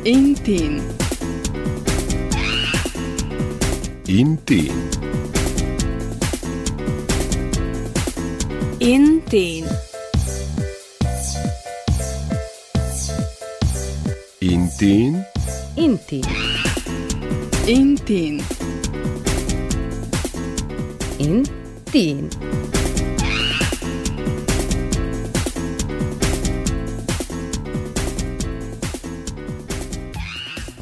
Intín. Intín. Intín. Intín. Intín. Intín. Intín.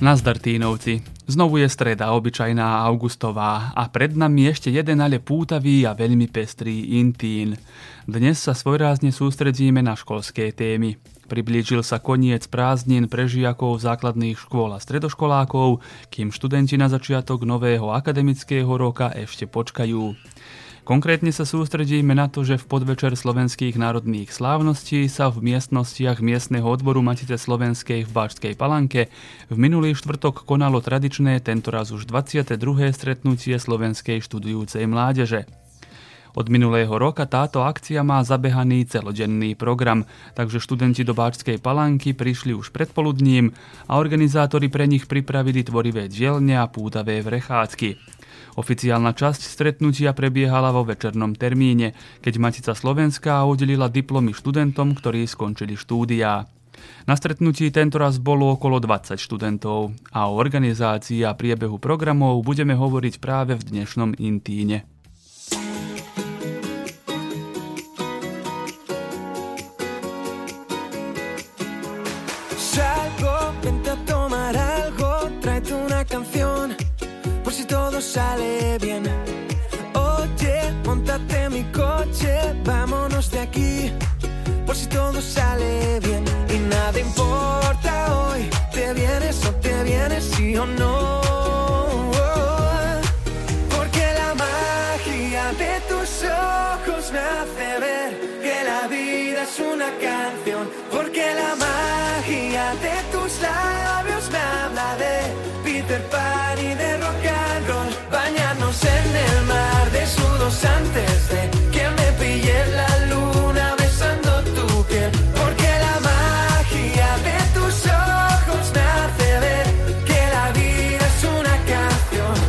Nazdar Tínovci, znovu je streda, obyčajná augustová a pred nami ešte jeden ale pútavý a veľmi pestrý Intín. Dnes sa svojrázne sústredíme na školské témy. Priblížil sa koniec prázdnin pre žiakov základných škôl a stredoškolákov, kým študenti na začiatok nového akademického roka ešte počkajú. Konkrétne sa sústredíme na to, že v podvečer slovenských národných slávností sa v miestnostiach miestneho odboru Matice Slovenskej v Báčskej Palanke v minulý štvrtok konalo tradičné, tentoraz už 22. stretnutie slovenskej študujúcej mládeže. Od minulého roka táto akcia má zabehaný celodenný program, takže študenti do Báčskej Palanky prišli už predpoludním a organizátori pre nich pripravili tvorivé dielne a pútavé vrechádzky. Oficiálna časť stretnutia prebiehala vo večernom termíne, keď Matica Slovenská udelila diplomy študentom, ktorí skončili štúdia. Na stretnutí tentoraz bolo okolo 20 študentov a o organizácii a priebehu programov budeme hovoriť práve v dnešnom Intíne. Sale bien. Oye, montate en mi coche, vámonos de aquí, por si todo sale bien. Y nada importa hoy, te vienes sí o no, porque la magia de tus ojos me hace ver que la vida es una canción, porque la magia de tus labios me habla de Peter Pan y de rock and roll. Bañarnos en el mar desnudos antes de que me pille la luna besando tu piel, porque la magia de tus ojos me hace ver que la vida es una canción. Dime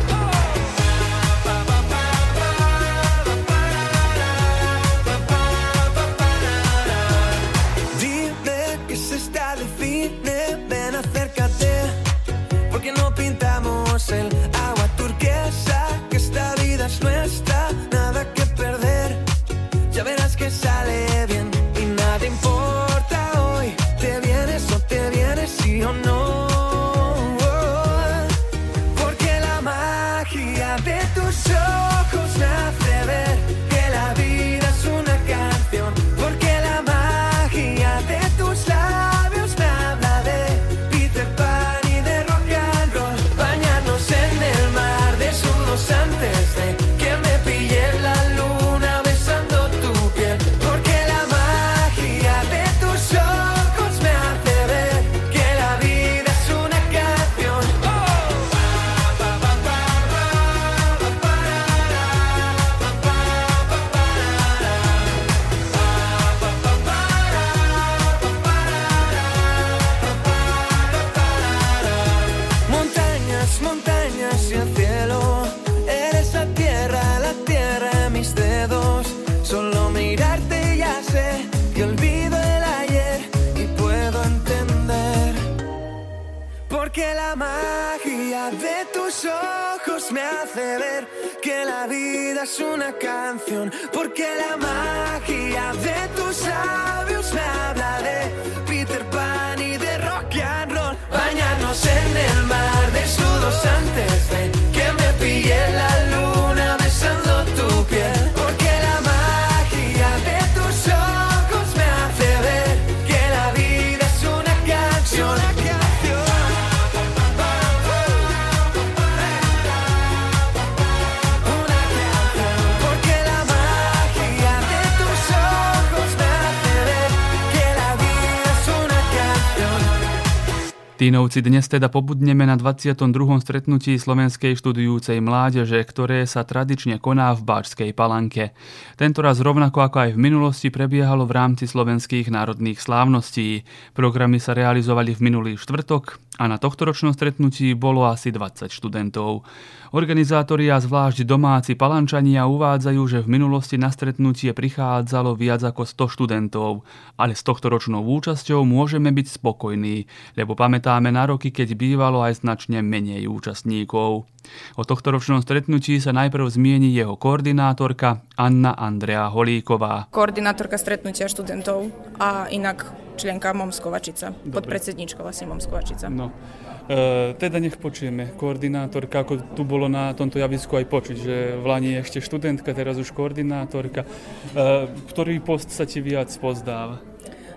que se está de cine, ven acércate, porque no pintamos el agua turquesa, que esta vida es nuestra, nada que perder, ya verás que sale bien. Y nada importa hoy, te vienes sí o no, porque la magia de tus ojos me hace ver que la vida es una canción, porque la magia de tus labios me habla de Peter Pan y de rock and roll. Bañarnos en el mar desnudos antes de que me pille la luna besando tu piel, porque la magia de tus ojos me hace ver que la vida es una canción. Montañas, montañas y el cielo, eres la tierra en mis dedos. Solo mirarte ya sé que olvido el ayer y puedo entender, porque la magia de tus ojos me hace ver que la vida es una canción, porque la magia de tus labios me habla de Peter Pan y de rock and roll. Bañarnos en el mar desnudos antes de que me pille la luna besando tu piel, porque la magia de tus ojos me hace ver que la vida es una canción. Tínovci, dnes teda pobudneme na 22. stretnutí slovenskej študujúcej mládeže, ktoré sa tradične koná v Báčskej Palanke. Tentoraz rovnako ako aj v minulosti prebiehalo v rámci slovenských národných slávností. Programy sa realizovali v minulý štvrtok A na tohtoročnom stretnutí bolo asi 20 študentov. Organizátori a zvlášť domáci Palančania uvádzajú, že v minulosti na stretnutie prichádzalo viac ako 100 študentov, ale s tohtoročnou účasťou môžeme byť spokojní, lebo pamätáme na roky, keď bývalo aj značne menej účastníkov. O tohtoročnom stretnutí sa najprv zmieni jeho koordinátorka Anna Andrea Holíková. Koordinátorka stretnutia študentov a inak členka Momskovačica, podpredsedníčka vlastne Momskovačica. No, teda nech počujeme. Koordinátorka, ako tu bolo na tomto javisku aj počuť, že v Lani je ešte študentka, teraz už koordinátorka. Ktorý post sa ti viac pozdáva?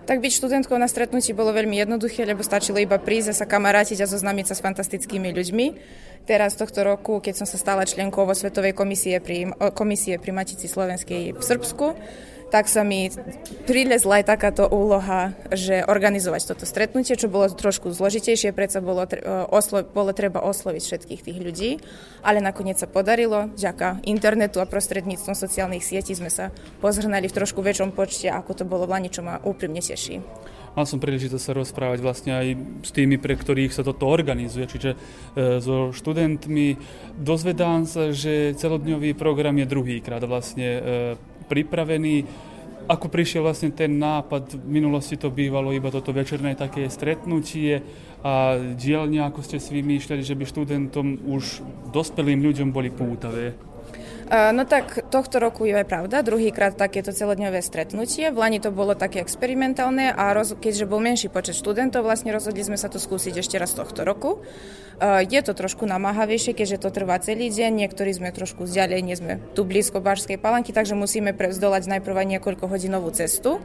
Tak byť študentkou na stretnutí bolo veľmi jednoduché, lebo stačilo iba prísť a sa kamarátiť a zoznámiť sa s fantastickými ľuďmi. Teraz tohto roku, keď som sa stala členkou vo Svetovej komisie pri Matici Slovenskej v Srbsku, tak sa mi prilezla aj takáto úloha, že organizovať toto stretnutie, čo bolo trošku zložitejšie, predsa bolo treba osloviť všetkých tých ľudí, ale nakoniec sa podarilo, vďaka internetu a prostredníctvom sociálnych sietí sme sa pozhrnali v trošku väčšom počte, ako to bolo v Lani, čo ma úprimne teší. Mal som príležitosť sa rozprávať vlastne aj s tými, pre ktorých sa toto organizuje, čiže so študentmi. Dozvedám sa, že celodňový program je druhýkrát vlastne pripravený. Ako prišiel vlastne ten nápad? V minulosti to bývalo iba toto večerné také stretnutie a dielne, ako ste si vymýšľali, že by študentom už dospelým ľuďom boli pútavé. No tak tohto roku je pravda, druhýkrát takéto celodňové stretnutie. V Lani to bolo také experimentálne a keďže bol menší počet študentov, vlastne rozhodli sme sa to skúsiť ešte raz tohto roku. Je to trošku namáhavejšie, keďže to trvá celý deň, niektorí sme trošku vzdialení, nie sme tu blízko Báčskej Palanky, takže musíme zdolať najprv aj niekoľko hodinovú cestu.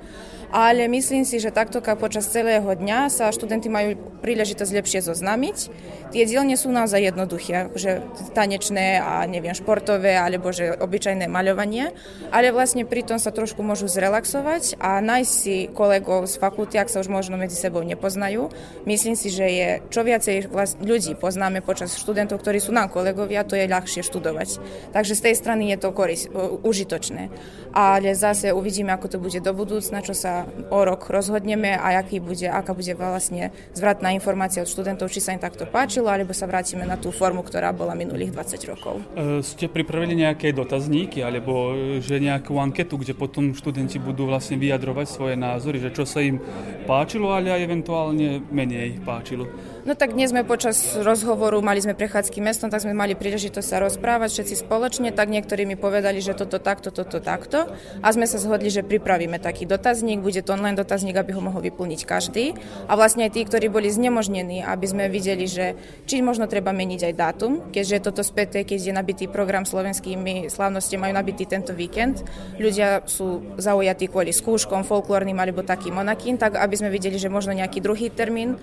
Ale myslím si, že takto počas celého dňa sa študenti majú príležitosť lepšie zoznámiť. Tie dielne sú naozaj jednoduché, že tanečné a neviem, športové alebo že obyčajné maľovanie, ale vlastne pritom sa trošku môžu zrelaxovať a nájsť si kolegov z fakulty, ak sa už možno medzi sebou nepoznajú. Myslím si, že je čo viacej ľudí poznáme počas študentov, ktorí sú nám kolegovia, to je ľahšie študovať. Takže z tej strany je to užitočné. Ale zase uvidíme, ako to bude do budúcna, čo sa o rok rozhodneme a aká bude vlastne zvratná informácia od študentov, či sa im takto páčilo, alebo sa vrátime na tú formu, ktorá bola minulých 20 rokov. Ste pripravili nejaké dotazníky, alebo že nejakú anketu, kde potom študenti budú vlastne vyjadrovať svoje názory, že čo sa im páčilo, ale aj eventuálne menej páčilo? No tak dnes sme počas rozhovoru, mali sme prechádzky mestom, tak sme mali príležitosť sa rozprávať všetci spoločne, tak niektorí mi povedali, že toto takto a sme sa zhodli, že pripravíme taký dotazník, bude to online dotazník, aby ho mohol vyplniť každý a vlastne aj tí, ktorí boli znemožnení, aby sme videli, že či možno treba meniť aj dátum, keďže je toto späté, keď je nabitý program slovenskými slávnosti, majú nabitý tento víkend, ľudia sú zaujatí kvôli skúškom, folklórnym alebo takým onakým, tak aby sme videli, že možno nejaký druhý termín.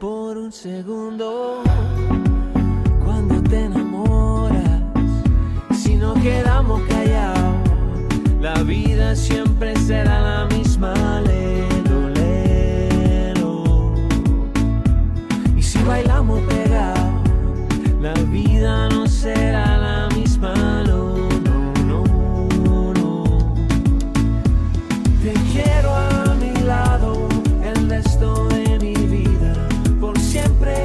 Por un segundo, cuando te enamoras, vida siempre será la misma, lelo, lelo. Y si bailamos pegado, la vida no será la misma, no, no, no, no. Te quiero a mi lado el resto de mi vida, por siempre.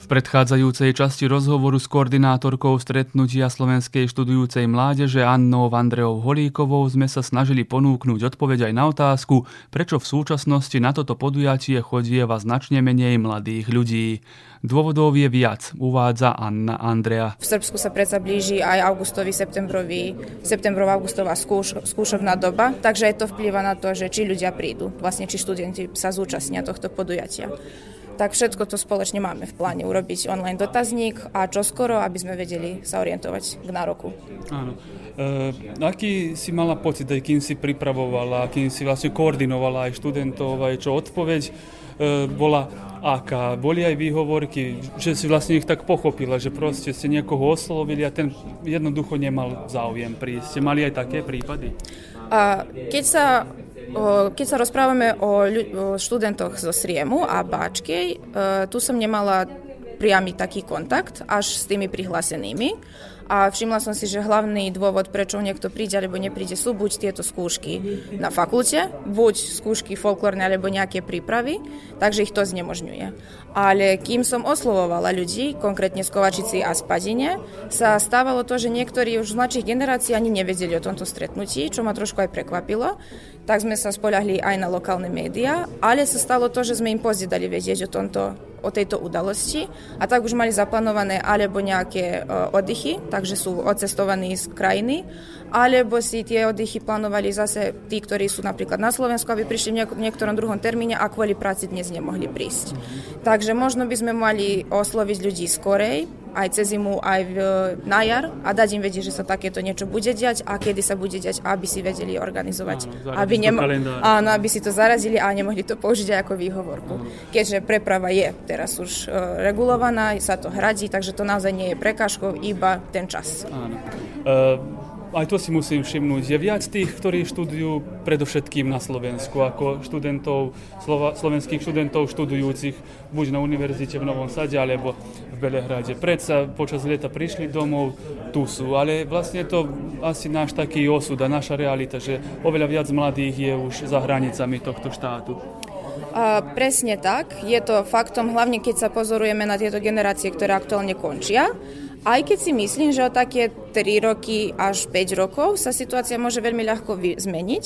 V predchádzajúcej časti rozhovoru s koordinátorkou stretnutia slovenskej študujúcej mládeže Annou Andreou Holíkovou sme sa snažili ponúknuť odpoveď aj na otázku, prečo v súčasnosti na toto podujatie chodieva značne menej mladých ľudí. Dôvodov je viac, uvádza Anna Andrea. V Srbsku sa predsa blíži aj augustový, septembrová augustová skúšovná doba, takže aj to vplýva na to, že či ľudia prídu, vlastne či študenti sa zúčastnia tohto podujatia. Tak všetko to spoločne máme v pláne urobiť online dotazník a čoskoro, aby sme vedeli sa orientovať k nároku. Áno. Aký si mala pocit, aj kým si pripravovala, kým si vlastne koordinovala aj študentov, aj čo odpoveď bola aká? Boli aj výhovorky, že si vlastne ich tak pochopila, že proste ste niekoho oslovili a ten jednoducho nemal záujem prísť. Ste mali aj také prípady? Keď sa rozprávame o študentoch zo Srijemu a Báčkej, tu som nemala priamy taký kontakt až s tými prihlásenými a všimla som si, že hlavný dôvod, prečo niekto príde alebo nepríde, sú buď tieto skúšky na fakulte, buď skúšky folklórne alebo nejaké prípravy, takže ich to znemožňuje. Ale kým som oslovovala ľudí, konkrétne z Kovačici a z Padine, sa stávalo to, že niektorí už z mladších generácií ani nevedeli o tomto stretnutí, čo ma trošku aj prekvapilo. Tak sme sa spoľahli aj na lokálne médiá, ale sa stalo to, že sme im pozde dali vedieť o tejto udalosti a tak už mali zaplánované alebo nejaké oddychy, takže sú odcestovaní z krajiny, alebo si tie oddychy plánovali zase tí, ktorí sú napríklad na Slovensku, aby prišli v niektorom druhom termíne a kvôli práci dnes nemohli prísť. Takže možno by sme mali osloviť ľudí skorej, aj cez zimu, aj na jar a dať im vedieť, že sa takéto niečo bude diať a kedy sa bude diať, aby si vedeli organizovať. Aby si to zarazili a nemohli to použiť aj ako výhovorku. Keďže preprava je teraz už regulovaná, sa to hradí, takže to naozaj nie je prekážkou, iba ten čas. Áno. Aj to si musím všimnúť. Je viac tých, ktorí študujú predovšetkým na Slovensku, ako študentov, slovenských študentov študujúcich buď na univerzite v Novom Sade, alebo v Belehrade. Predsa počas leta prišli domov, tu sú, ale vlastne to asi náš taký osud a naša realita, že oveľa viac mladých je už za hranicami tohto štátu. Presne tak. Je to faktom, hlavne keď sa pozorujeme na tieto generácie, ktoré aktuálne končia. Aj keď si myslím, že o také 3 roky až 5 rokov sa situácia môže veľmi ľahko zmeniť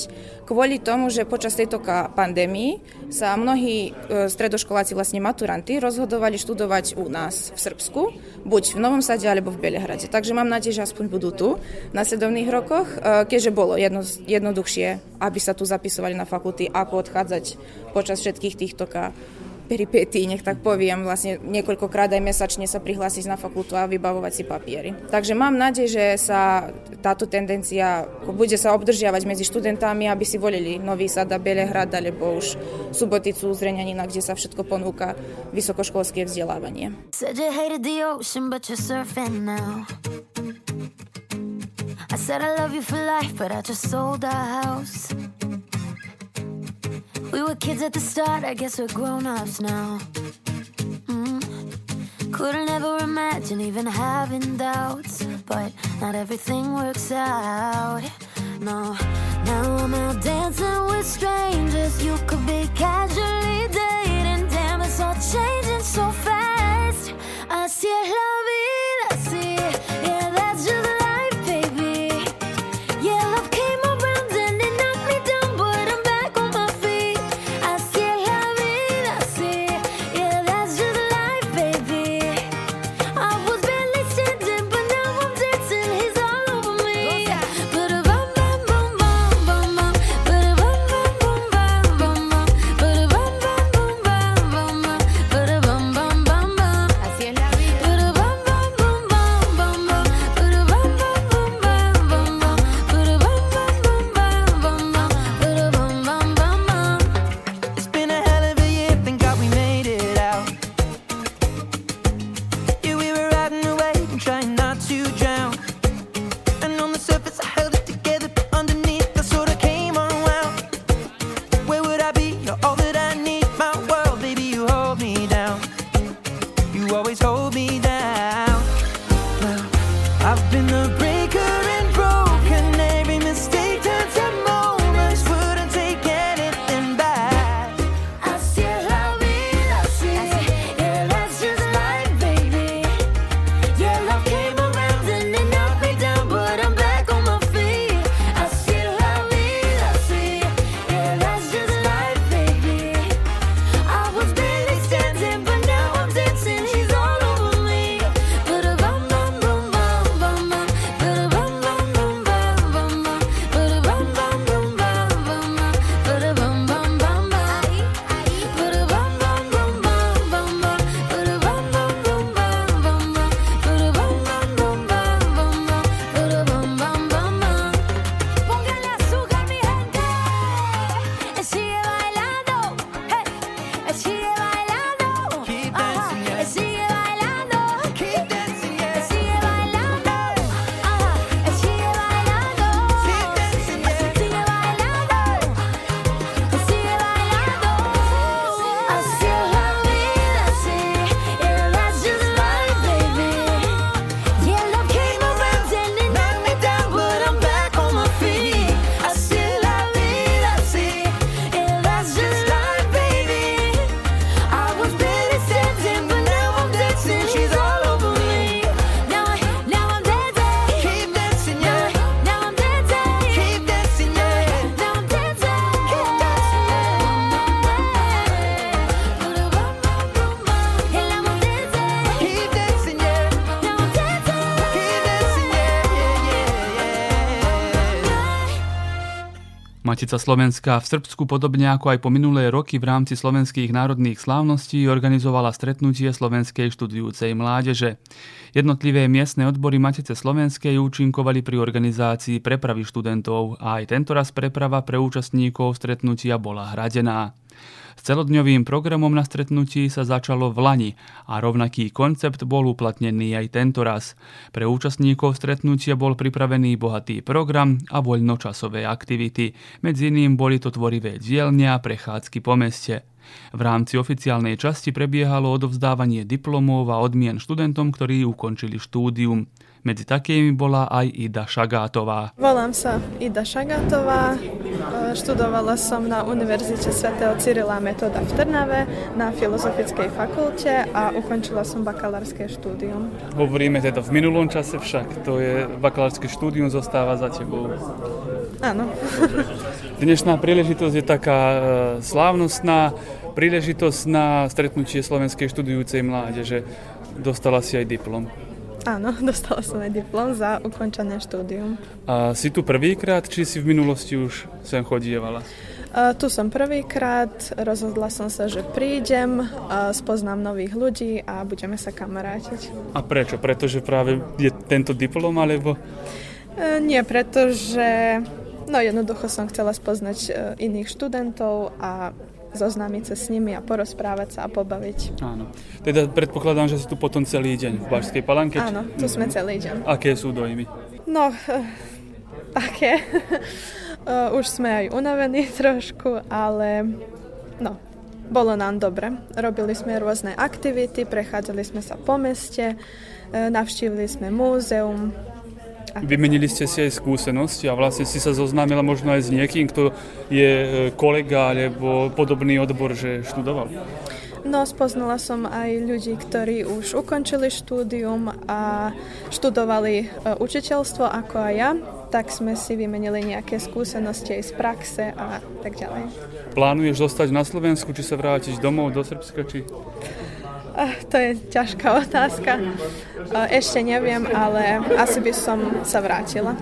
kvôli tomu, že počas tejto pandémie sa mnohí stredoškoláci, vlastne maturanti, rozhodovali študovať u nás v Srbsku, buď v Novom Sade alebo v Belehrade. Takže mám nádej, že aspoň budú tu v nasledovných rokoch, keďže bolo jednoduchšie, aby sa tu zapisovali na fakulty, ako odchádzať počas všetkých týchto peripétii, nech tak poviem, vlastne niekoľkokrát aj mesačne sa prihlásiť na fakultu a vybavovať si papiery. Takže mám nádej, že sa táto tendencia bude sa obdržiavať medzi študentami, aby si volili Nový Sad a Belehrad, alebo už Suboticu, Zrenjanina, kde sa všetko ponúka vysokoškolské vzdelávanie. We were kids at the start, I guess we're grown-ups now. Couldn't ever imagine even having doubts, but not everything works out, no. Now I'm out dancing with strangers, you could be casually dating. Damn, it's all changing so fast. I see it, love it, I see it. Yeah, that's just life, baby. Yeah, love came around and it knocked me down, but I'm Matice Slovenská v Srbsku podobne ako aj po minulé roky v rámci slovenských národných slávností organizovala stretnutie slovenskej študujúcej mládeže. Jednotlivé miestne odbory Matice Slovenskej účinkovali pri organizácii prepravy študentov a aj tentoraz preprava pre účastníkov stretnutia bola hradená. S celodňovým programom na stretnutí sa začalo v lani a rovnaký koncept bol uplatnený aj tentoraz. Pre účastníkov stretnutia bol pripravený bohatý program a voľnočasové aktivity. Medzi iným boli to tvorivé dielne a prechádzky po meste. V rámci oficiálnej časti prebiehalo odovzdávanie diplomov a odmien študentom, ktorí ukončili štúdium. Medzi takými bola aj Ida Šagátová. Volám sa Ida Šagátová, študovala som na Univerzite Sv. Cyrila Metoda v Trnave na Filozofickej fakulte a ukončila som bakalárske štúdium. Hovoríme teda v minulom čase, však to je bakalárske štúdium, zostáva za tebou. Áno. Dnešná príležitosť je taká slávnostná, príležitosť na stretnutie slovenskej študujúcej mládeže. Dostala si aj diplom. Áno, dostala som aj diplom za ukončené štúdium. A si tu prvýkrát, či si v minulosti už sem chodievala? Tu som prvýkrát, rozhodla som sa, že prídem, spoznám nových ľudí a budeme sa kamarátiť. A prečo? Pretože práve je tento diplom, alebo? Nie, pretože jednoducho som chcela spoznať iných študentov a zoznámiť sa s nimi a porozprávať sa a pobaviť. Áno. Teda predpokladám, že si tu potom celý deň v Báčskej Palanke? Áno, tu sme celý deň. Aké sú dojmy? Také. Už sme aj unavení trošku, ale bolo nám dobre. Robili sme rôzne aktivity, prechádzali sme sa po meste, navštívili sme múzeum. Vymenili ste si aj skúsenosti a vlastne si sa zoznámila možno aj s niekým, kto je kolega alebo podobný odbor, že študoval. Spoznala som aj ľudí, ktorí už ukončili štúdium a študovali učiteľstvo ako aj ja, tak sme si vymenili nejaké skúsenosti aj z praxe a tak ďalej. Plánuješ zostať na Slovensku, či sa vrátiš domov do Srbska, či... To je ťažká otázka. Ešte neviem, ale asi by som sa vrátila.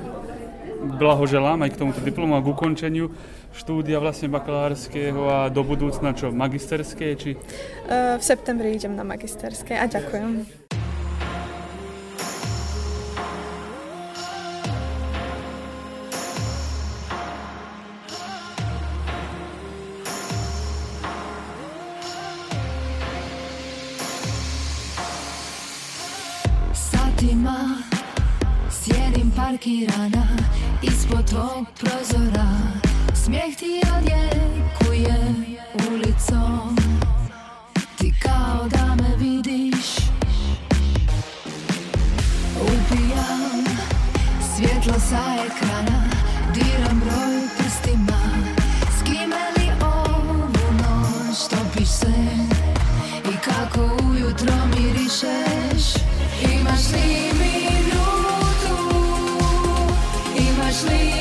Blahoželám aj k tomuto diplomu a k ukončeniu štúdia vlastne bakalárskeho a do budúcna čo? Magisterské? Či... V septembri idem na magisterské a ďakujem. Sjedim parkirana ispod tvog prozora, smijeh ti odjekuje ulicom, ti kao da me vidiš. Upijam Svietlo sa ekrana, díram broj prsty mám. Skimeli ovu noć, topiš se i kako ujutro mirišeš. Imaš li minutu, imaš li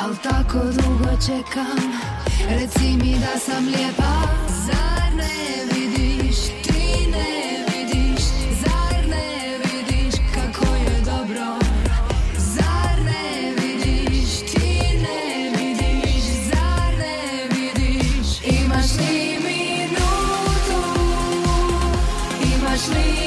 al tako dugo čekam. Reci mi da sam lijepa. Zar ne vidiš, ti ne vidiš? Zar ne vidiš kako je dobro? Zar ne vidiš, ti ne vidiš? Zar ne vidiš? Imaš li minutu? Imaš li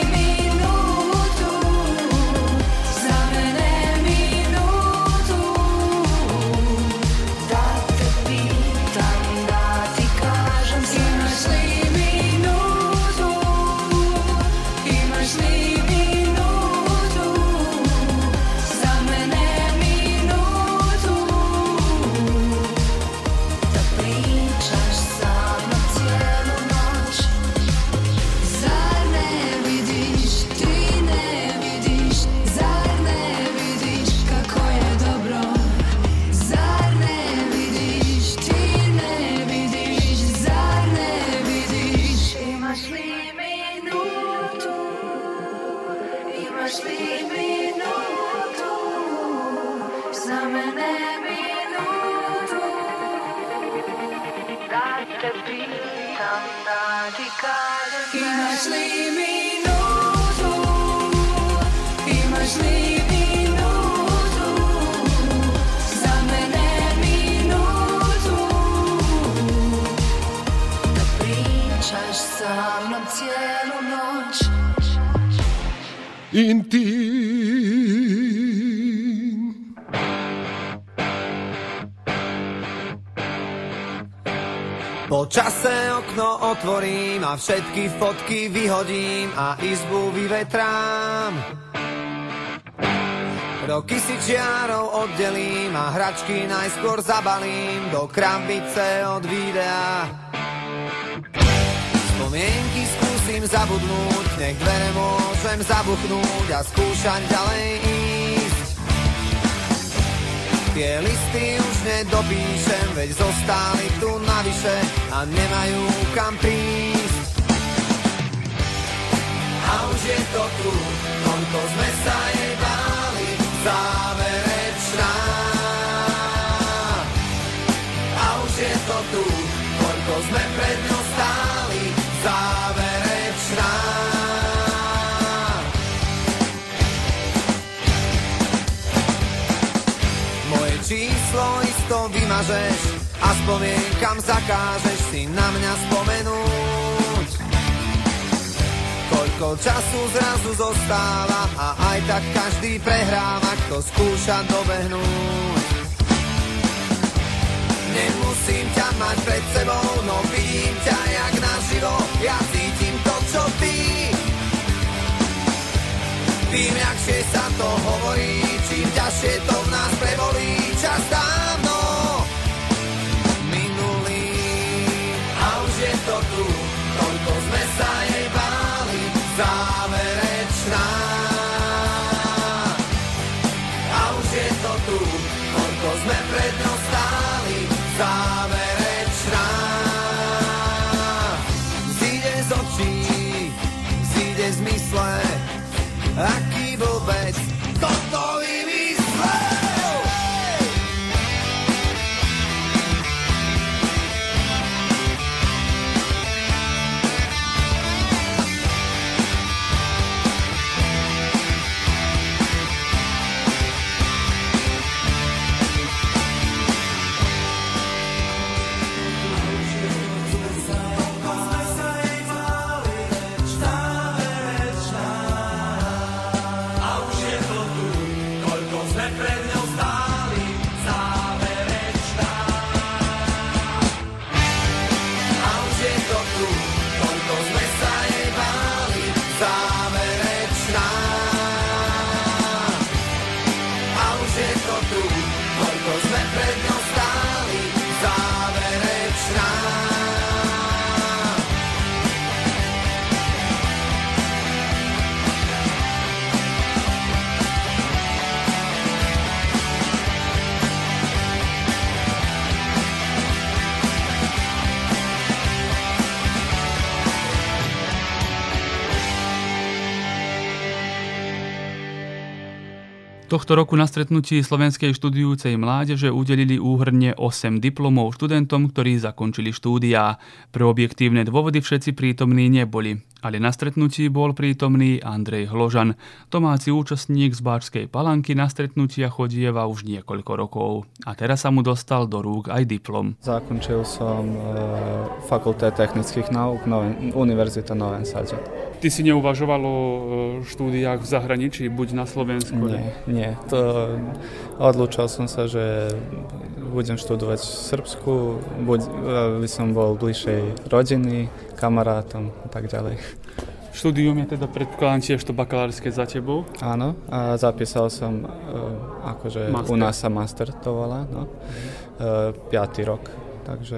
Intín. Po čase okno otvorím a všetky fotky vyhodím a izbu vyvetrám. Roky si čiarou oddelím a hračky najskôr zabalím do krabice od videa. Spomienky skúsim zabudnúť, nech dvere môžem zabuchnúť a skúšať ďalej ísť. Tie listy už nedopíšem, veď zostali tu navyše a nemajú kam prísť. A už je to tu, koľko sme sa jej báli, záverečná. A už je to tu, koľko sme pred ňou stáli, záverečná. Moje číslo isto vymažeš a spomienkam zakážeš si na mňa spomenúť. Koľko času zrazu zostáva a aj tak každý prehráva, kto skúša dobehnúť. Nemusím ťa mať pred sebou, no vidím ťa jak naživo. Ja cítim to, čo ty. Tým ľahšie sa to hovorí, čím ťažšie to v nás prebolí. Čas dávno minulý. A už je to tu, toľko sme sa jej báli, záverečná. A už je to tu, toľko sme pred ňou stáli, záverečná. Zíde z očí, zíde z mysle, aký blbec toto vymyslel. Tohto roku na stretnutí slovenskej študujúcej mládeže udelili úhrne 8 diplomov študentom, ktorí zakončili štúdia. Pre objektívne dôvody všetci prítomní neboli, ale na stretnutí bol prítomný Andrej Hložan. Domáci účastník z Báčskej Palanky na stretnutia chodieva už niekoľko rokov. A teraz sa mu dostal do rúk aj diplom. Zakončil som Fakultu technických náuk Univerzita Nového Sadu. Ty si neuvažoval o štúdiách v zahraničí, buď na Slovensku? Nie. Odlúčil som sa, že budem študovať v Srbsku, aby som bol bližšej rodiny, kamarátom a tak ďalej. Štúdium je teda, predpokladám, tiež to bakalárske za tebou? Áno, a zapísal som, master. U nás sa master to volá, 5. rok, takže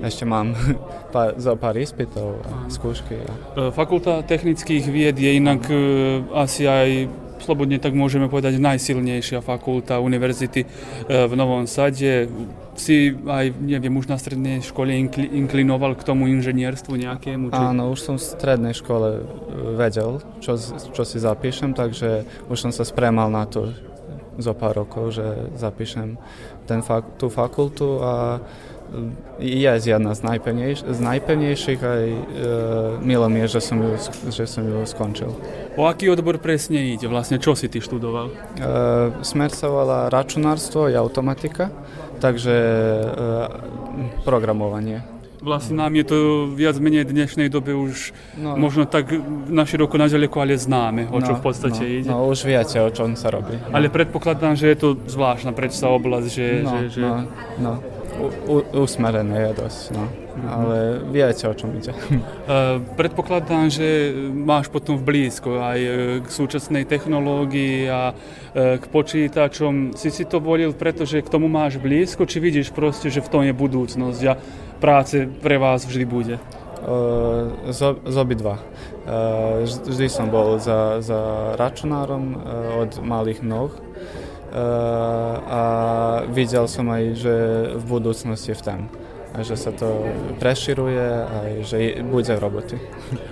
ešte mám pár ispytov a skúšky. Fakulta technických vied je inak asi aj, slobodne tak môžeme povedať, najsilnejšia fakulta univerzity v Novom Sade. Si aj, neviem, už na strednej škole inklinoval k tomu inžinierstvu nejakému? Či... Áno, už som v strednej škole vedel, čo si zapíšem, takže už som sa spremal na to zo pár rokov, že zapíšem tú fakultu a je jedna z najpevnejších a milo mi je, že som ju skončil. O aký odbor presne ide? Vlastne čo si ty študoval? Smer sa volá računárstvo a automatika, takže programovanie. Vlastne nám je to viac menej v dnešnej dobe už možno tak naširoko, naďaleko, ale známe, o čo v podstate ide. No už viete, o čom sa robí. Ale predpokladám, že je to zvláštna predsa oblasť, že usmerené je dosť, ale viete, o čom ide. Predpokladám, že máš potom v blízko aj k súčasnej technológii a k počítačom. Si to volil, pretože k tomu máš blízko, či vidíš proste, že v tom je budúcnosť a práce pre vás vždy bude? Z obidva. Vždy som bol za računárom od malých noh. A videl som aj, že v budúcnosti je v tom, že sa to preširuje a že bude roboty.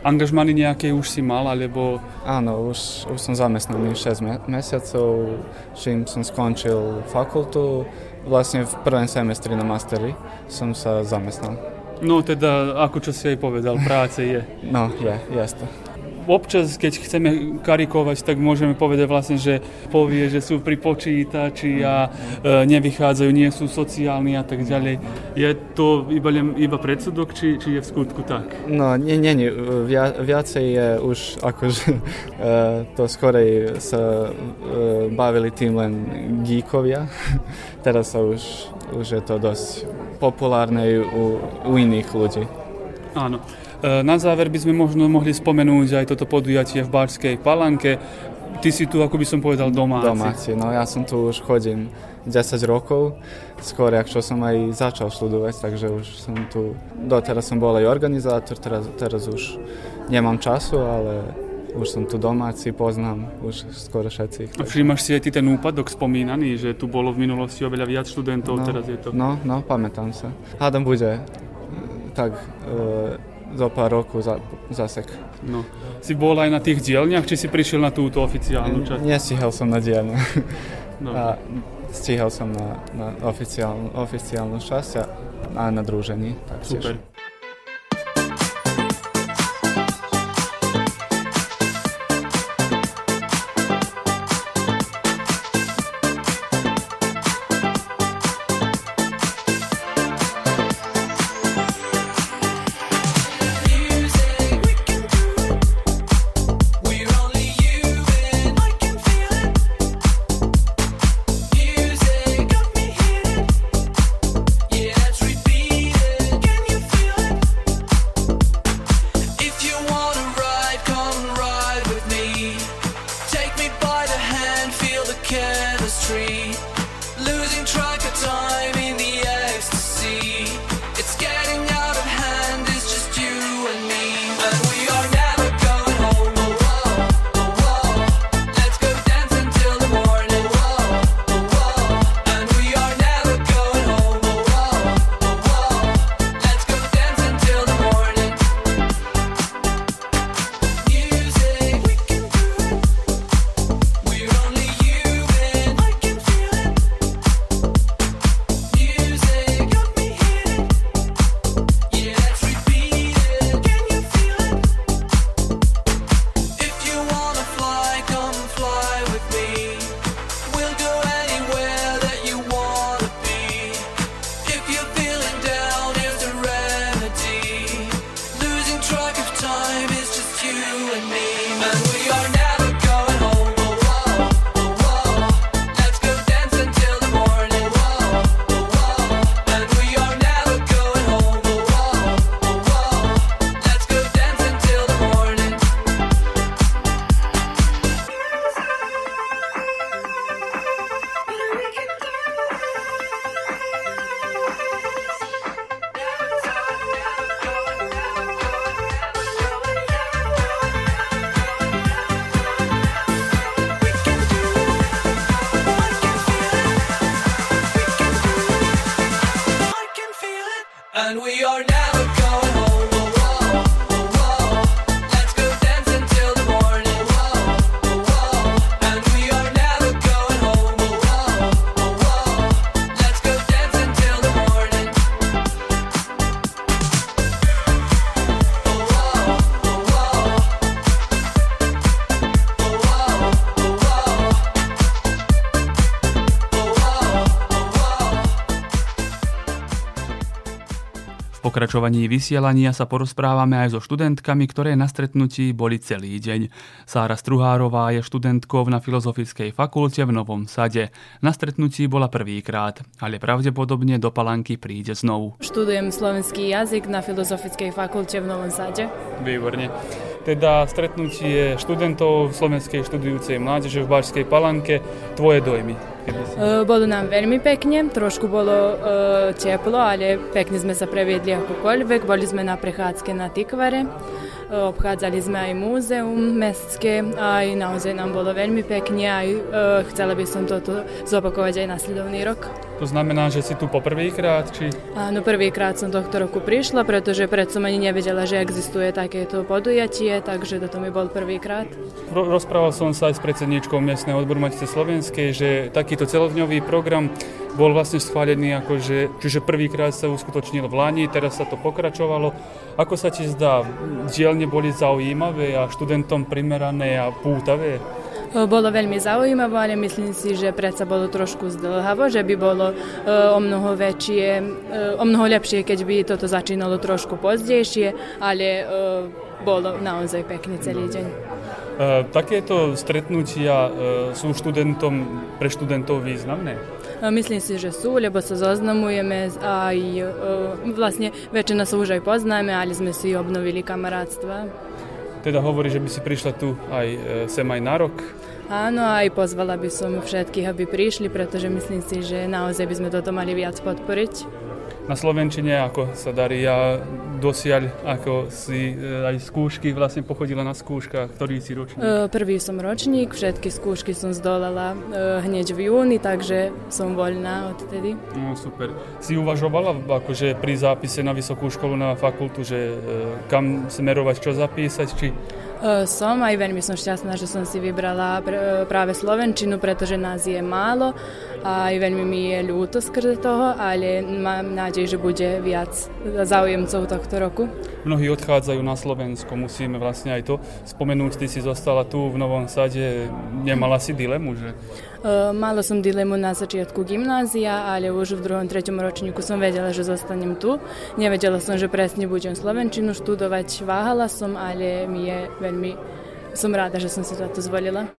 Angažmány nejaké už si mal, alebo... Áno, už som zamestnaný 6 mesiacov, čím som skončil fakultu. Vlastne v prvom semestri na masteri som sa zamestnal. Teda, ako čo si aj povedal, práce je. Jasne. Občas, keď chceme karikovať, tak môžeme povedať vlastne, že povie, že sú pri počítači a nevychádzajú, nie sú sociálni a tak ďalej. Je to iba predsudok, či je v skutku tak? Nie. Viacej je už to skorej sa bavili tým len geekovia. Teraz sa už je to dosť populárne u iných ľudí. Áno. Na záver by sme možno mohli spomenúť aj toto podujatie v Báčskej Palanke. Ty si tu, ako by som povedal, domáci. Ja som tu už chodím 10 rokov, skôr ako som aj začal študovať, takže už som tu. Doteraz som bol aj organizátor, teraz už nemám času, ale už som tu domáci, poznám už skoro všetkých. A všimáš si aj ty ten úpadok spomínaný, že tu bolo v minulosti oveľa viac študentov, teraz je to... Pamätám sa. Hádam bude tak... za pár rokov zasek. Si bol aj na tých dielňach, či si prišiel na túto oficiálnu časť? Nestíhal som na dielňu. Stíhal som na oficiálnu časť a na družení. Super. Tiež. And we are never going home. V pokračovaní vysielania sa porozprávame aj so študentkami, ktoré na stretnutí boli celý deň. Sara Struhárová je študentkou na Filozofickej fakulte v Novom Sade. Na stretnutí bola prvýkrát, ale pravdepodobne do Palanky príde znovu. Študujem slovenský jazyk na Filozofickej fakulte v Novom Sade. Výborne. Teda stretnutie študentov slovenskej študujúcej mládeže v Báčskej Palanke. Tvoje dojmy? Bolo nám veľmi pekne, trošku bolo teplo, ale pekne sme sa previedli akokoľvek. Boli sme na prechádzke na Tikvare, obchádzali sme aj múzeum mestské, aj naozaj nám bolo veľmi pekne, aj chcela by som toto zopakovať aj nasledovný rok. To znamená, že si tu po prvýkrát? Či... Áno, prvýkrát som tohto roku prišla, pretože predsom ani nevedela, že existuje takéto podujatie, takže toto mi bol prvýkrát. Rozprával som sa aj s predsedníčkou miestneho odboru Matice Slovenskej, že takýto celodňový program bol vlastne schválený, čiže prvýkrát sa uskutočnil v Lani, teraz sa to pokračovalo. Ako sa ti zdá, dielne boli zaujímavé a študentom primerané a pútavé? Bolo veľmi zaujímavé, ale myslím si, že predsa bolo trošku zdlhavo, že by bolo o mnoho lepšie, keď by toto začínalo trošku pozdejšie, ale bolo naozaj pekný celý deň. Takéto stretnutia sú pre študentov významné? Myslím si, že sú, lebo sa zoznamujeme aj vlastne väčšina sa už aj poznáme, ale sme si obnovili kamarátstva. Teda hovorí, že by si prišla tu aj sem aj na rok? Áno, aj pozvala by som všetkých, aby prišli, pretože myslím si, že naozaj by sme toto mali viac podporiť. Na slovenčine, ako sa darí, ja dosiaľ, ako si aj skúšky, vlastne pochodila na skúškach, ktorý si ročník? Prvý som ročník, všetky skúšky som zdolala hneď v júni, takže som voľná odtedy. No, super. Si uvažovala akože pri zápise na vysokú školu, na fakultu, že kam smerovať, čo zapísať, či... Som aj veľmi som šťastná, že som si vybrala práve slovenčinu, pretože nás je málo a aj veľmi mi je ľúto skrze toho, ale mám nádej, že bude viac záujemcov tohto roku. Mnohí odchádzajú na Slovensko, musíme vlastne aj to spomenúť. Ty si zostala tu v Novom Sade, nemala si dilemu, že? Mala som dilemu na začiatku gymnázia, ale už v druhom, treťom ročníku som vedela, že zostanem tu. Nevedela som, že presne budem slovenčinu študovať, váhala som, ale mi je veľmi som ráda, že som si toto zvolila.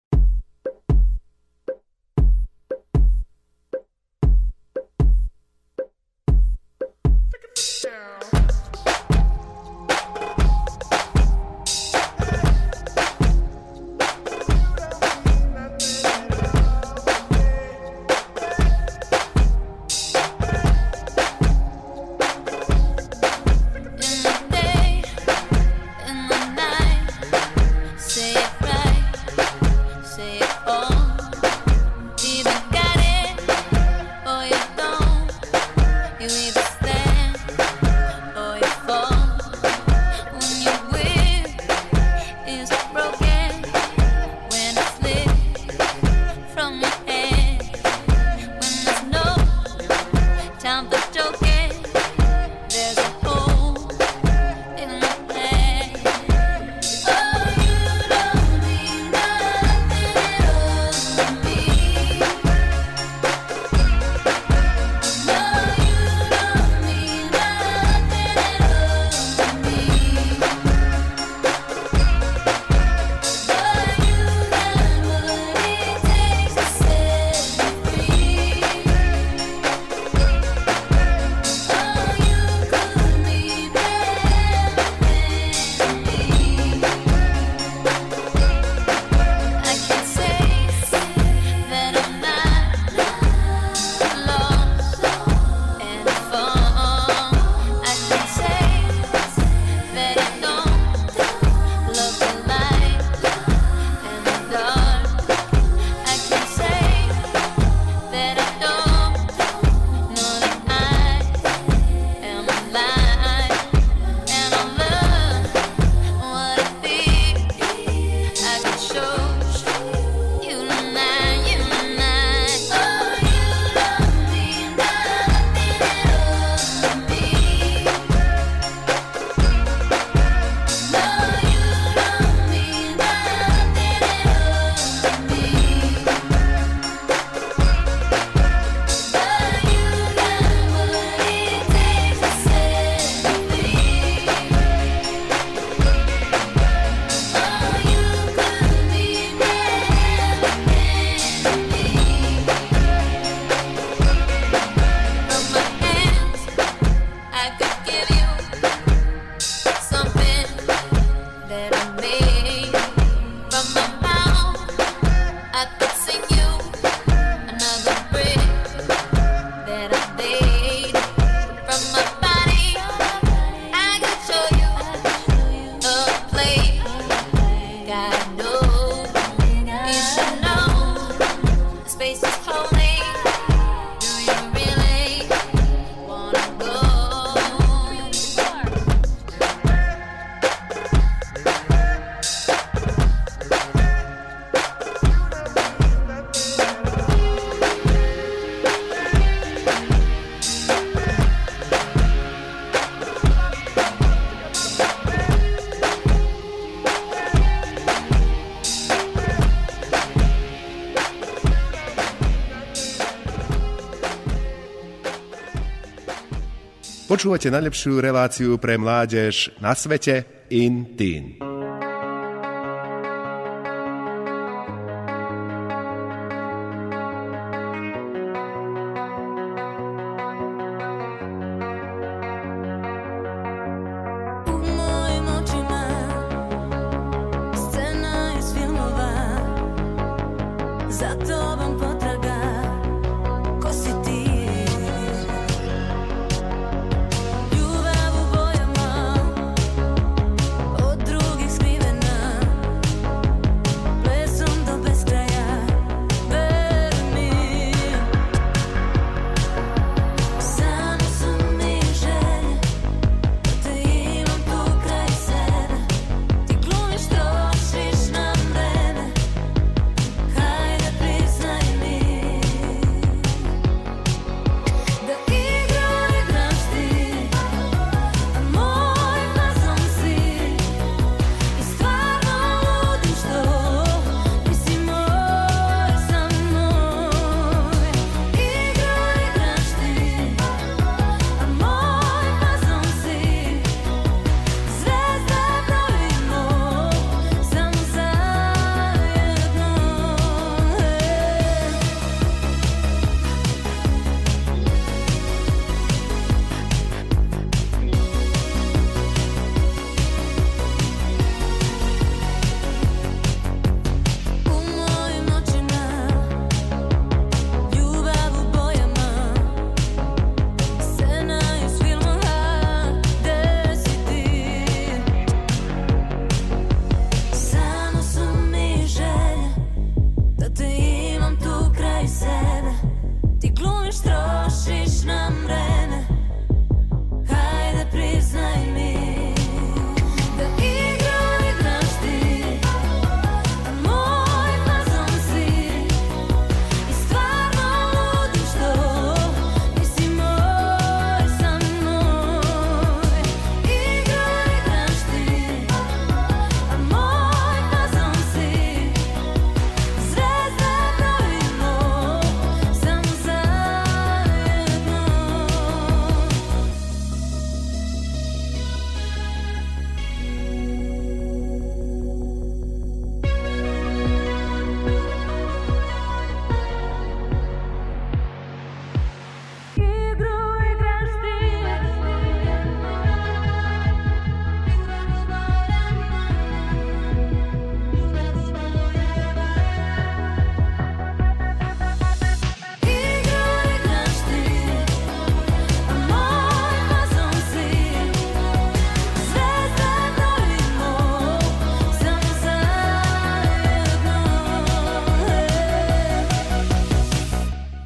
Počúvate najlepšiu reláciu pre mládež na svete, Intín.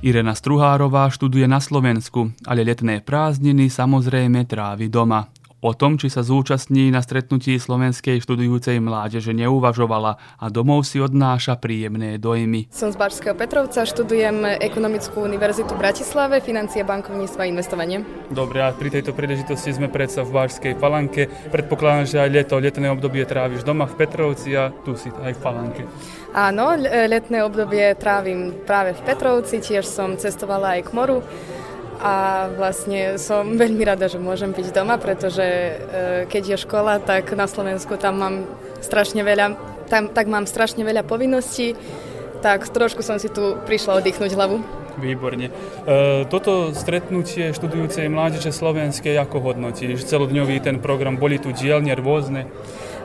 Irena Struhárová študuje na Slovensku, ale letné prázdniny samozrejme trávi doma. O tom, či sa zúčastní na stretnutí slovenskej študujúcej mládeže, neuvažovala a domov si odnáša príjemné dojmy. Som z Báčskeho Petrovca, študujem Ekonomickú univerzitu v Bratislave, financie, bankovníctvo a investovanie. Dobre, a pri tejto príležitosti sme predsa v Báčskej Palanke. Predpokladám, že aj letné obdobie tráviš doma v Petrovci a tu si aj v Palanke. Áno, letné obdobie trávim práve v Petrovci, tiež som cestovala aj k moru. A vlastne som veľmi rada, že môžem byť doma, pretože keď je škola, tak na Slovensku tam mám strašne veľa povinností, tak trošku som si tu prišla oddychnúť hlavu. Výborne. Toto stretnutie študujúcej mládeže slovenskej ako hodnotíš? Celodňový ten program, boli tu dielne rôzne?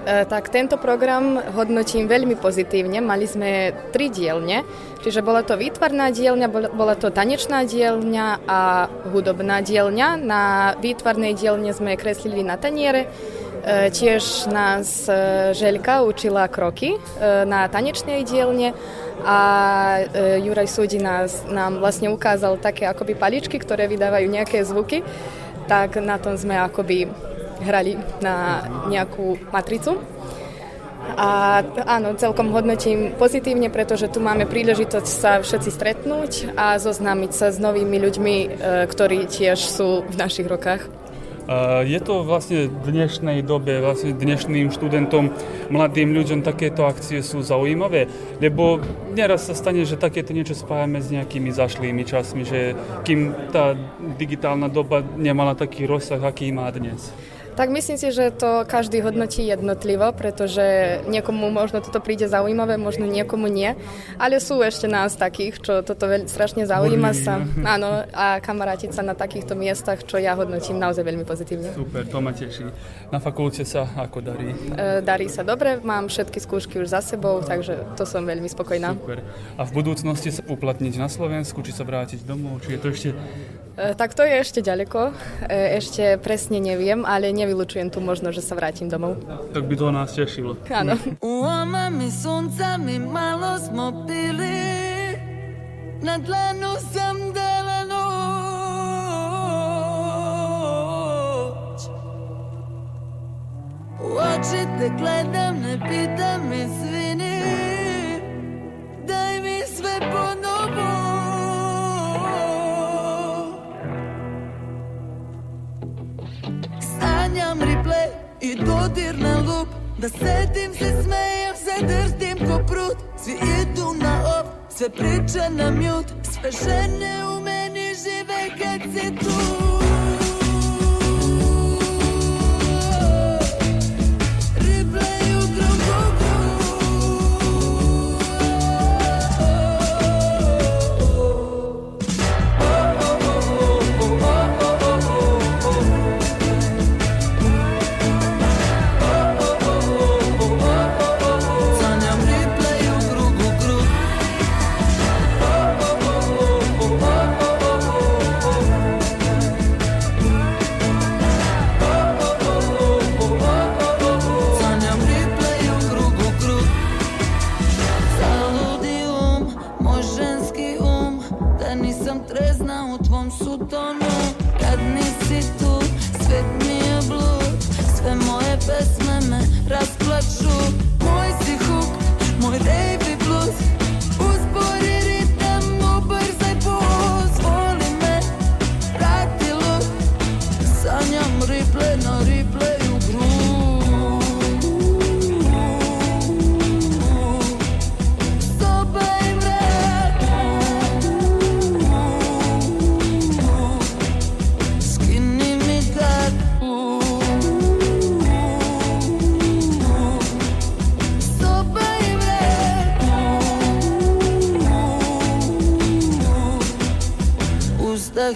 Tak tento program hodnotím veľmi pozitívne. Mali sme 3 dielne, čiže bola to výtvarná dielňa, bola to tanečná dielňa a hudobná dielňa. Na výtvarnej dielne sme kreslili na taniere, tiež nás Žeľka učila kroky na tanečnej dielne a Juraj Súdina nám vlastne ukázal také akoby paličky, ktoré vydávajú nejaké zvuky, tak na tom sme akoby hrali na nejakú matricu. A áno, celkom hodnotím pozitívne, pretože tu máme príležitosť sa všetci stretnúť a zoznámiť sa s novými ľuďmi, ktorí tiež sú v našich rokách. Je to vlastne v dnešnej dobe, vlastne dnešným študentom, mladým ľuďom takéto akcie sú zaujímavé, lebo neraz sa stane, že takéto niečo spájame s nejakými zašlými časmi, že kým tá digitálna doba nemala taký rozsah, aký má dnes. Tak myslím si, že to každý hodnotí jednotlivo, pretože niekomu možno toto príde zaujímavé, možno niekomu nie. Ale sú ešte nás takých, čo toto strašne zaujíma sa. Áno, a kamarátiť sa na takýchto miestach, čo ja hodnotím naozaj veľmi pozitívne. Super, to ma teší. Na fakulte sa ako darí? Darí sa dobre, mám všetky skúšky už za sebou, takže to som veľmi spokojná. Super. A v budúcnosti sa uplatniť na Slovensku, či sa vrátiť domov, či je to ešte... Tak to je ešte ďaleko, ešte presne neviem, ale nevylučujem tu možno, že sa vrátim domov. Tak by to nás tešilo. Áno. Uhamami suncami malo smo pili, na dlanu sam dala noć. U oči te gledam, ne pitam, izvini, daj mi sve ponovo. Sanjam replay i dodir na lup, da sedim se smejem, se drtim ko prut. Svi idu na op, sve priče na mute, sve žene u meni žive kad si tu.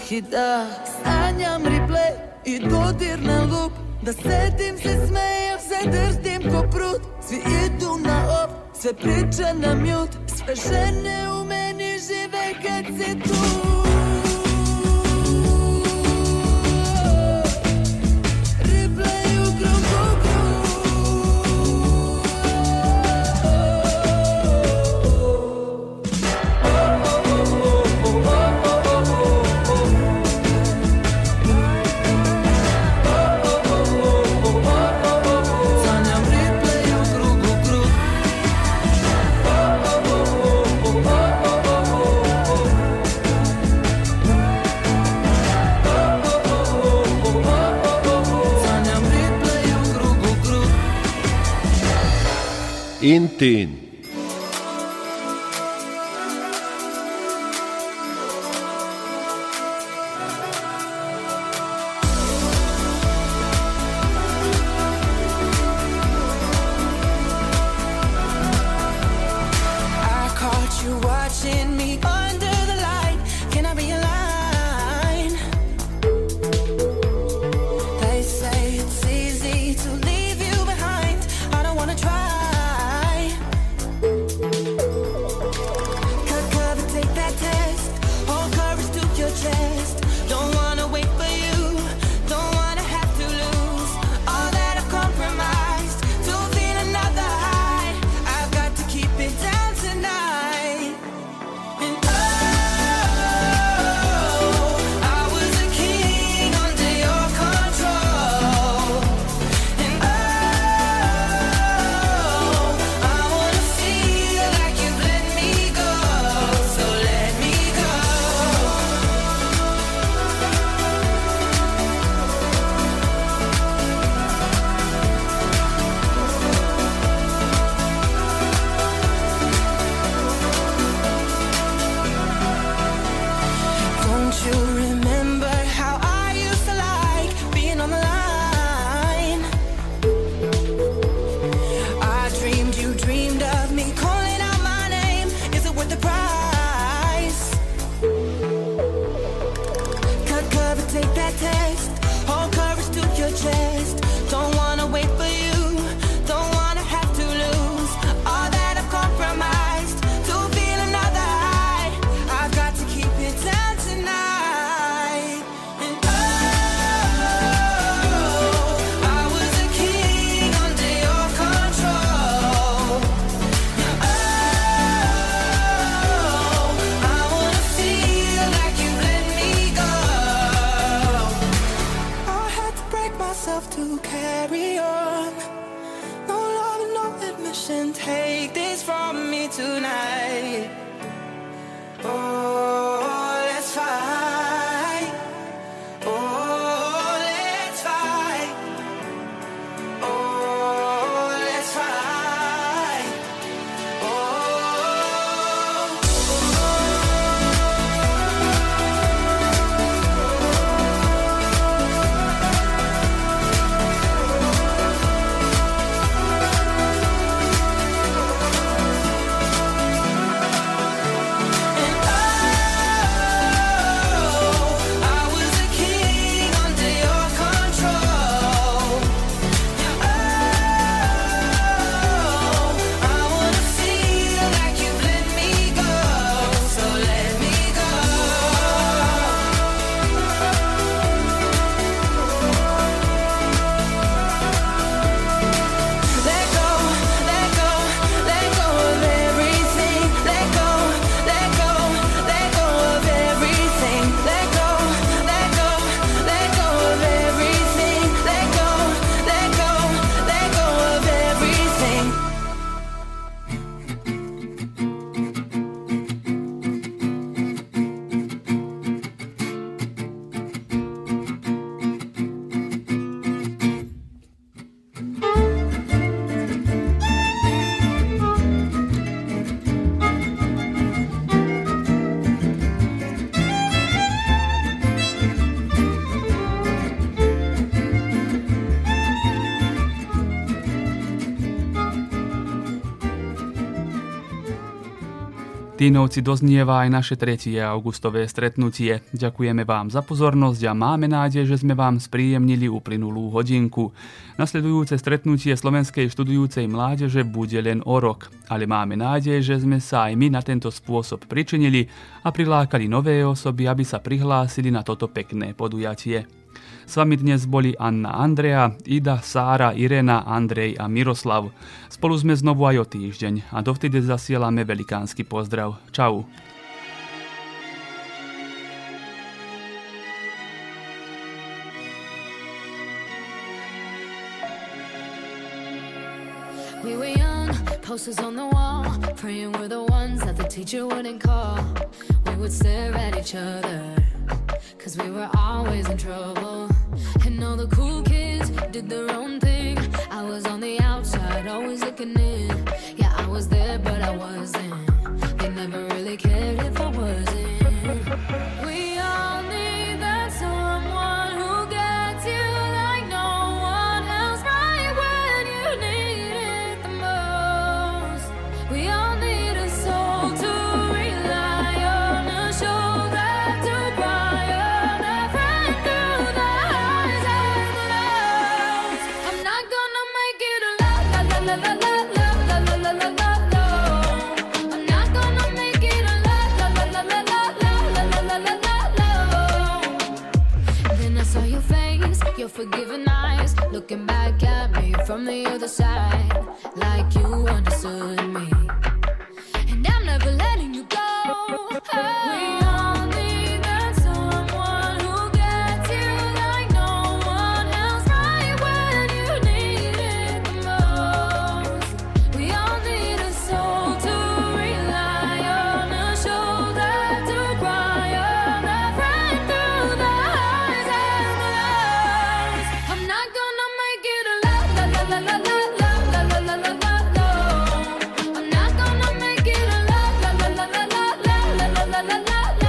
Hida. Sanjam replay i dodir na lup, da sedim se smejem, se drtim ko prut. Svi idu na op, sve priča na mute, sve žene u meni žive kad si tu. Intín. to carry on. No love, no admission, take this from me tonight. Oh, let's fight. Oh, let's fight. Oh, let's fight. Týnovci doznieva aj naše 3. augustové stretnutie. Ďakujeme vám za pozornosť a máme nádej, že sme vám spríjemnili uplynulú hodinku. Nasledujúce stretnutie slovenskej študujúcej mládeže bude len o rok, ale máme nádej, že sme sa aj my na tento spôsob pričinili a prilákali nové osoby, aby sa prihlásili na toto pekné podujatie. S vami dnes boli Anna Andrea, Ida, Sára, Irena, Andrej a Miroslav. Spolu sme znovu aj o týždeň a dovtedy zasielame velikánsky pozdrav. Čau. We were young, posters on the wall, praying we're the ones that the teacher wouldn't call. We would stare at each other, 'cause we were always in trouble. And all the cool kids did their own thing. I was on the outside, always looking in. Yeah, I was there, but I wasn't. They never really cared if I wasn't. We all need that someone who gets you like no one else, right when you need it the most. We all need a soul to rely on, a shoulder to cry on, a friend through the highs and lows. I'm not gonna make it alone, la la la la la la la la la la la. I'm not gonna make it alone, la la la la la la la la la la la. Then I saw your face, your forgiving eyes, looking back at me from the other side, like you understood me. And I'm never letting you go. We all need that someone who gets you like no one else, right when you need it the most. We all need a soul to rely on, a shoulder to cry on, a friend through the highs and lows. I'm not gonna make it alone, la la la la la la la la la la la la. I'm not gonna make it alone, la la la la la la la la la la la.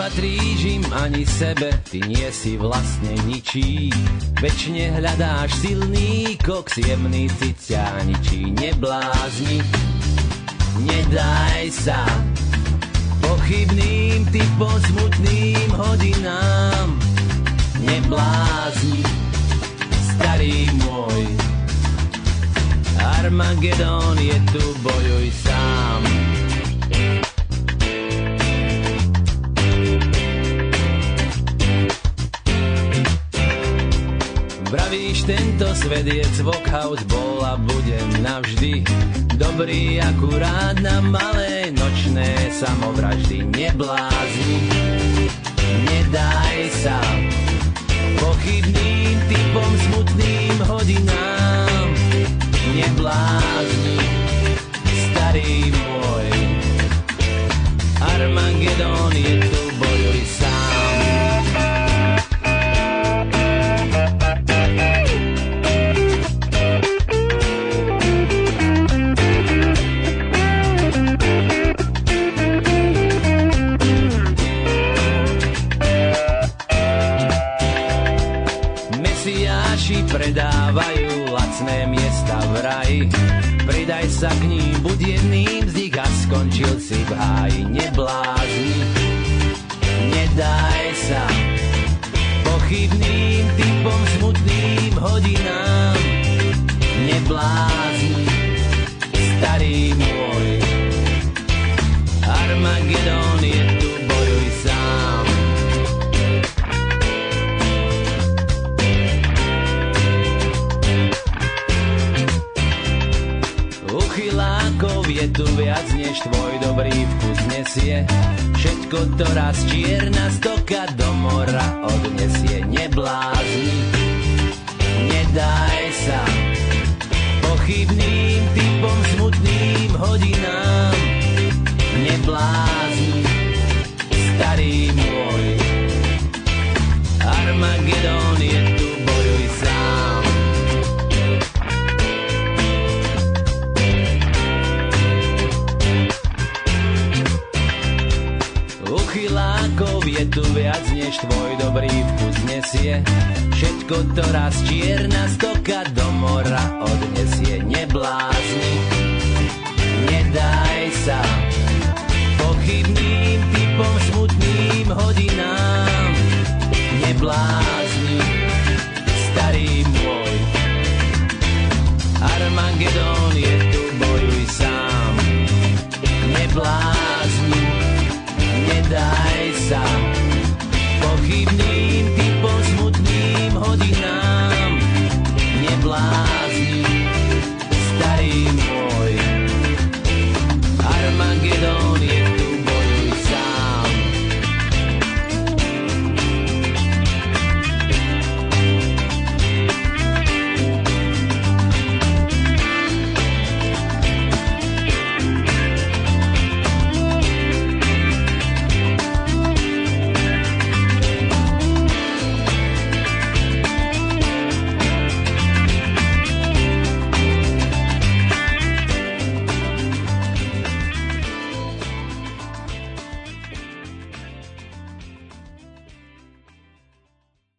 nepatríš im ani sebe, ty nie si vlastne ničí. Večne hľadáš silný koks, jemný cit ťa ničí. Neblázni, nedaj sa pochybným typom, smutným hodinám. Neblázni, starý môj, Armagedon je tu, bojuj sám. Vravíš, tento svet je cvokhout, bol a bude navždy dobrý akurát na malé nočné samovraždy. Neblázni, nedaj sa pochybným typom, smutným hodinám. Neblázni, starý môj, Armagedon je tu, bojuj sám. Predávajú lacné miesta v raji, pridaj sa k ním, buď jedným z nich a skončil si v háji. Neblázni, nedaj sa pochybným typom, smutným hodinám. Neblázni, starý môj, Armagedon je tu, bojuj sám. Je tu viac, než tvoj dobrý vkus nesie, všetko to raz čierna stoka do mora odnesie. Neblázni, nedaj sa pochybným typom, smutným hodinám. Neblázni, starý môj, Armagedon je tu, bojuj sám. Uchylákov je tu viac, než tvoj dobrý vkus nesie, všetko to raz čierna stoka do mora odnesie. Neblázni, nedaj sa pochybným typom, smutným hodinám. Neblázni, starý môj, Armagedon je tu, bojuj sám. Neblázni, daj sa